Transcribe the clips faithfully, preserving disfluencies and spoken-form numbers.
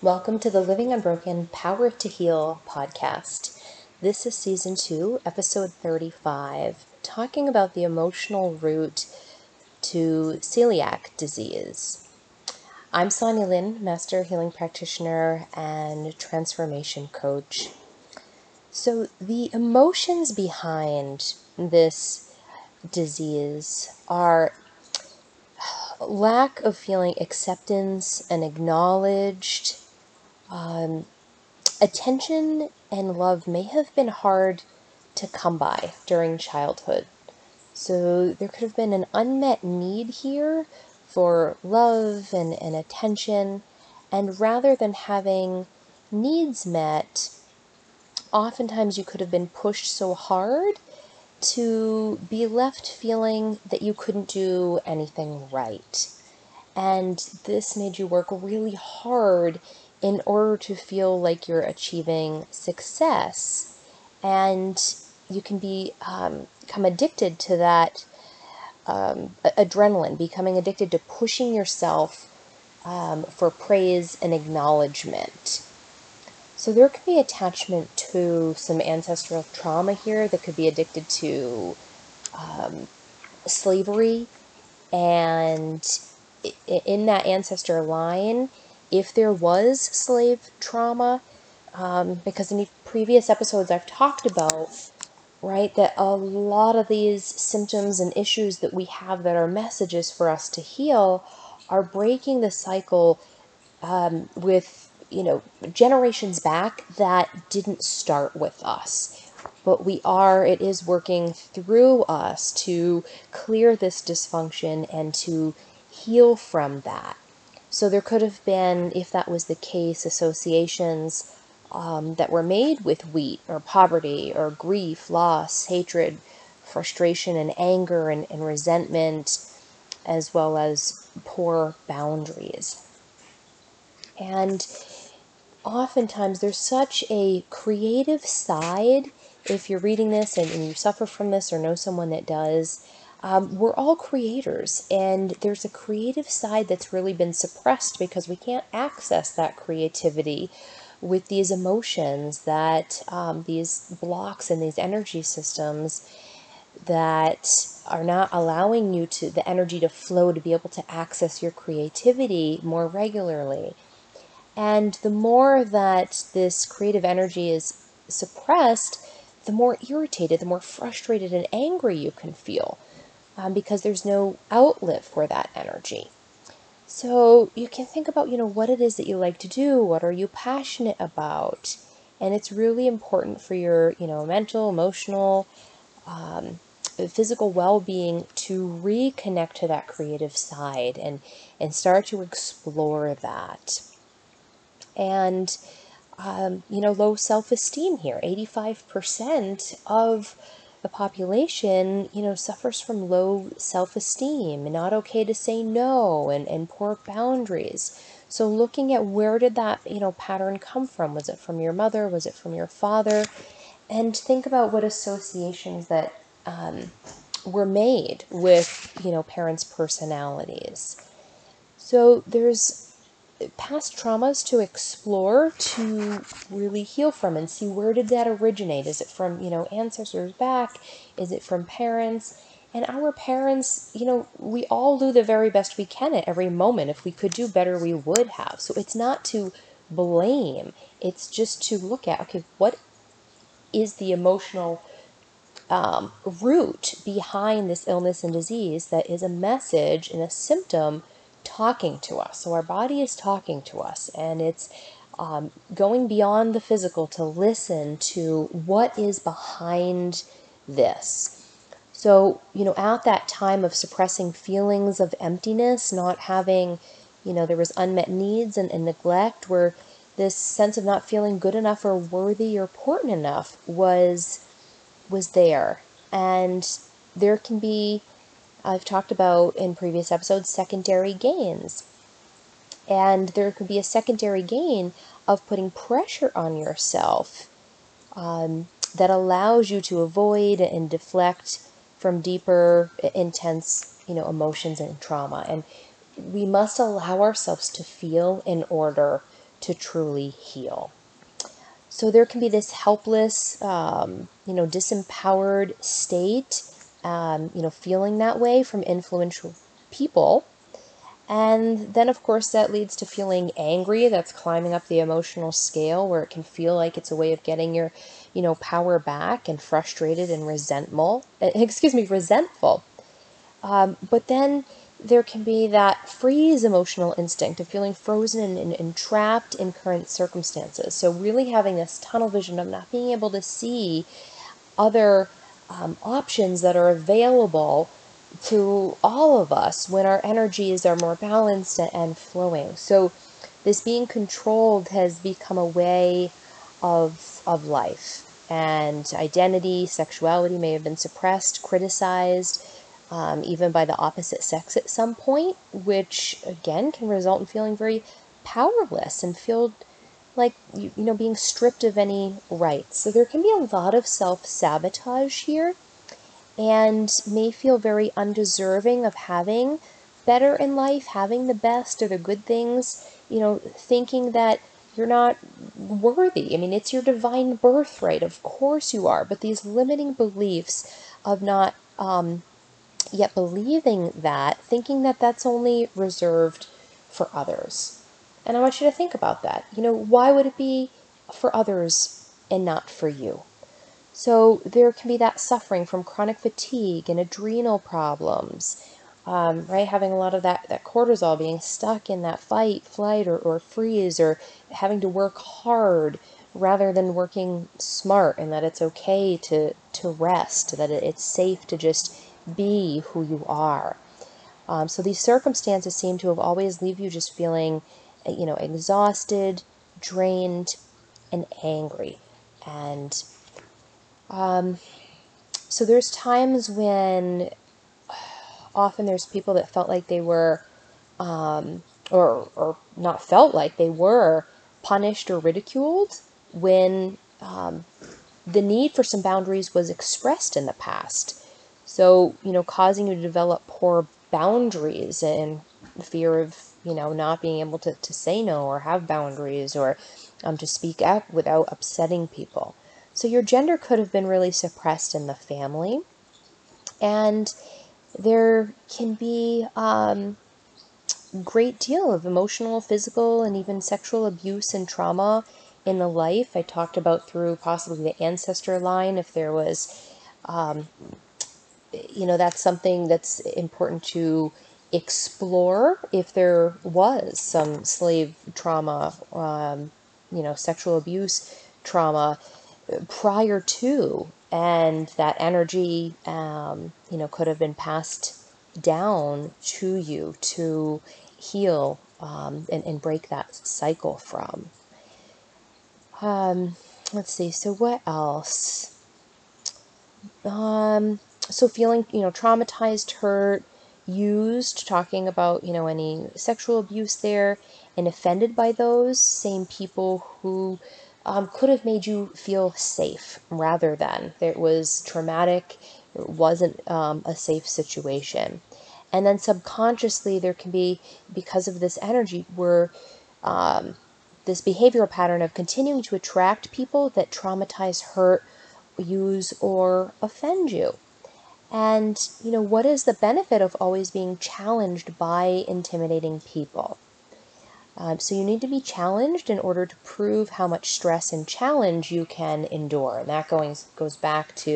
Welcome to the Living Unbroken Power to Heal podcast. This is season two, episode thirty-five, talking about the emotional root to celiac disease. I'm Sonya Lynn, Master Healing Practitioner and Transformation Coach. So the emotions behind this disease are lack of feeling acceptance and acknowledged. Um, attention and love may have been hard to come by during childhood. So there could have been an unmet need here for love and, and attention. And rather than having needs met, oftentimes you could have been pushed so hard to be left feeling that you couldn't do anything right. And this made you work really hard in order to feel like you're achieving success. And you can be um, become addicted to that um, adrenaline, becoming addicted to pushing yourself um, for praise and acknowledgement. So there could be attachment to some ancestral trauma here that could be addicted to um, slavery. And in that ancestor line, if there was slave trauma, um, because in the previous episodes I've talked about, right, that a lot of these symptoms and issues that we have that are messages for us to heal are breaking the cycle um, with you know, generations back that didn't start with us, but we are, it is working through us to clear this dysfunction and to heal from that. So there could have been, if that was the case, associations um, that were made with wheat or poverty or grief, loss, hatred, frustration, and anger and, and resentment, as well as poor boundaries. And oftentimes there's such a creative side, if you're reading this and, and you suffer from this or know someone that does, um, we're all creators, and there's a creative side that's really been suppressed because we can't access that creativity with these emotions, that um, these blocks and these energy systems that are not allowing you to the energy to flow to be able to access your creativity more regularly. And the more that this creative energy is suppressed, the more irritated, the more frustrated and angry you can feel, um, because there's no outlet for that energy. So you can think about, you know, what it is that you like to do, what are you passionate about? And it's really important for your, you know, mental, emotional, um, physical well-being to reconnect to that creative side and, and start to explore that. And, um, you know, low self-esteem here. eighty-five percent of the population, you know, suffers from low self-esteem, and not okay to say no, and, and poor boundaries. So looking at where did that, you know, pattern come from? Was it from your mother? Was it from your father? And think about what associations that um, were made with, you know, parents' personalities. So there's past traumas to explore, to really heal from and see where did that originate. Is it from, you know, ancestors back? Is it from parents? And our parents, you know, we all do the very best we can at every moment. If we could do better, we would have. So it's not to blame. It's just to look at, okay, what is the emotional um, root behind this illness and disease that is a message and a symptom talking to us. So our body is talking to us, and it's um, going beyond the physical to listen to what is behind this. So, you know, at that time of suppressing feelings of emptiness, not having, you know, there was unmet needs and, and neglect, where this sense of not feeling good enough or worthy or important enough was, was there. And there can be, I've talked about in previous episodes, secondary gains. And there could be a secondary gain of putting pressure on yourself um, that allows you to avoid and deflect from deeper, intense, you know, emotions and trauma. And we must allow ourselves to feel in order to truly heal. So there can be this helpless, um, you know, disempowered state, um, you know, feeling that way from influential people. And then, of course, that leads to feeling angry. That's climbing up the emotional scale where it can feel like it's a way of getting your, you know, power back, and frustrated and resentful, excuse me, resentful. Um, but then there can be that freeze emotional instinct of feeling frozen and, and, and trapped in current circumstances. So really having this tunnel vision of not being able to see other um, options that are available to all of us when our energies are more balanced and flowing. So this being controlled has become a way of, of life, and identity, sexuality may have been suppressed, criticized, um, even by the opposite sex at some point, which again can result in feeling very powerless and feel like, you, you know, being stripped of any rights. So there can be a lot of self-sabotage here, and may feel very undeserving of having better in life, having the best or the good things, you know, thinking that you're not worthy. I mean, it's your divine birthright. Of course you are. But these limiting beliefs of not um, yet believing that, thinking that that's only reserved for others. And I want you to think about that. You know, why would it be for others and not for you? So there can be that suffering from chronic fatigue and adrenal problems, um, right? Having a lot of that, that cortisol, being stuck in that fight, flight, or, or freeze, or having to work hard rather than working smart, and that it's okay to, to rest, that it's safe to just be who you are. Um, so these circumstances seem to have always leave you just feeling, you know, exhausted, drained, and angry. And Um, so there's times when often there's people that felt like they were, um, or, or not felt like they were punished or ridiculed when, um, the need for some boundaries was expressed in the past. So, you know, causing you to develop poor boundaries and fear of, you know, not being able to, to say no or have boundaries or, um, to speak up without upsetting people. So your gender could have been really suppressed in the family, and there can be um, a great deal of emotional, physical, and even sexual abuse and trauma in the life. I talked about through possibly the ancestor line, if there was, um, you know, that's something that's important to explore if there was some slave trauma, um, you know, sexual abuse trauma prior to, and that energy, um, you know, could have been passed down to you to heal, um, and, and break that cycle from. Um, let's see. So what else? Um, so feeling, you know, traumatized, hurt, used, talking about, you know, any sexual abuse there, and offended by those same people who, Um, could have made you feel safe rather than it was traumatic, it wasn't um, a safe situation. And then subconsciously there can be, because of this energy, we're, um, this behavioral pattern of continuing to attract people that traumatize, hurt, use, or offend you. And, you know, what is the benefit of always being challenged by intimidating people? Um, so you need to be challenged in order to prove how much stress and challenge you can endure. And that going, goes back to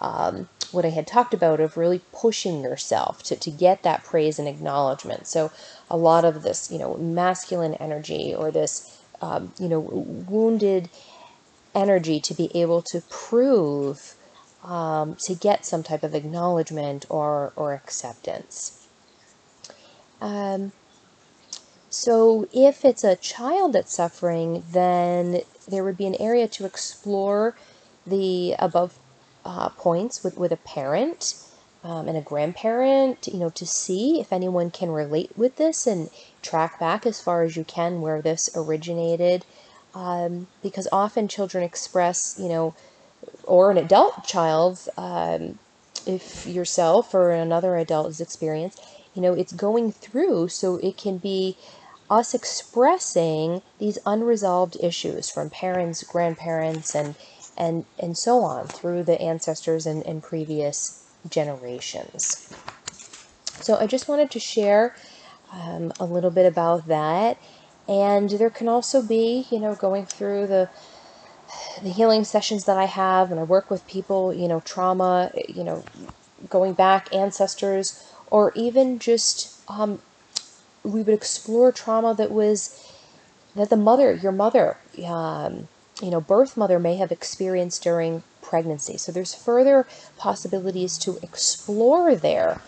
um, what I had talked about of really pushing yourself to, to get that praise and acknowledgement. So a lot of this, you know, masculine energy or this, um, you know, wounded energy to be able to prove, um, to get some type of acknowledgement or, or acceptance. Um... So if it's a child that's suffering, then there would be an area to explore the above uh, points with, with a parent um, and a grandparent, you know, to see if anyone can relate with this and track back as far as you can where this originated. Um, because often children express, you know, or an adult child, um, if yourself or another adult has experienced, you know, it's going through, so it can be us expressing these unresolved issues from parents, grandparents, and and, and so on through the ancestors and, and previous generations. So I just wanted to share um, a little bit about that. And there can also be, you know, going through the the healing sessions that I have, and I work with people, you know, trauma, you know, going back, ancestors, or even just um, we would explore trauma that was, that the mother, your mother, um, you know, birth mother may have experienced during pregnancy. So there's further possibilities to explore there,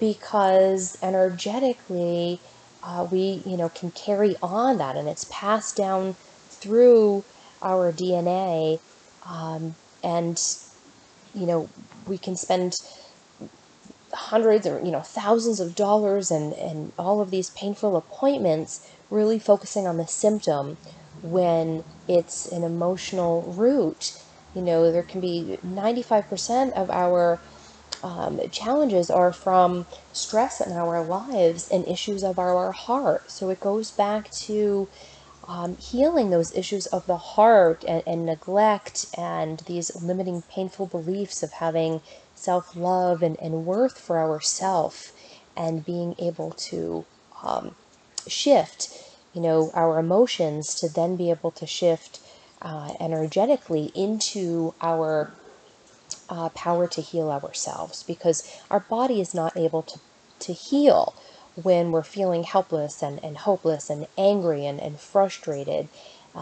because energetically uh, we, you know, can carry on that, and it's passed down through our D N A, um, and, you know, we can spend hundreds or, you know, thousands of dollars and, and all of these painful appointments really focusing on the symptom when it's an emotional root. You know, there can be ninety-five percent of our um, challenges are from stress in our lives and issues of our heart. So it goes back to Um, healing those issues of the heart and, and neglect and these limiting painful beliefs of having self-love and, and worth for ourselves, and being able to um, shift, you know, our emotions to then be able to shift uh, energetically into our uh, power to heal ourselves, because our body is not able to, to heal when we're feeling helpless and, and hopeless and angry and, and frustrated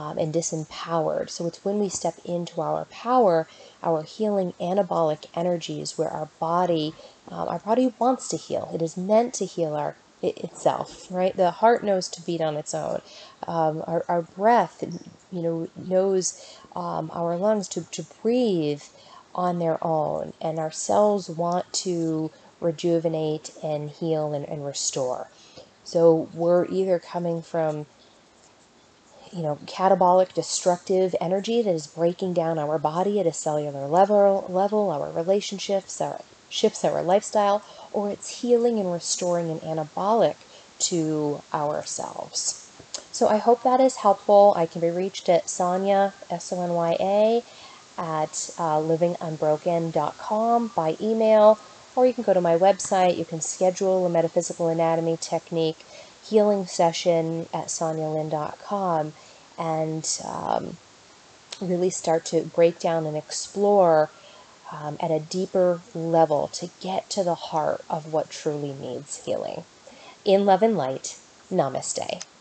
um, and disempowered. So it's when we step into our power, our healing anabolic energies, where our body, um, our body wants to heal. It is meant to heal our, it, itself, right? The heart knows to beat on its own. Um, our, our breath, you know, knows um, our lungs to, to breathe on their own, and our cells want to rejuvenate and heal and, and restore. So we're either coming from, you know, catabolic destructive energy that is breaking down our body at a cellular level, level our relationships, our shifts, our lifestyle, or it's healing and restoring and anabolic to ourselves. So I hope that is helpful. I can be reached at Sonya, S O N Y A, at uh, living unbroken dot com by email. Or you can go to my website. You can schedule a metaphysical anatomy technique healing session at sonya lynn dot com, and um, really start to break down and explore um, at a deeper level to get to the heart of what truly needs healing. In love and light, namaste.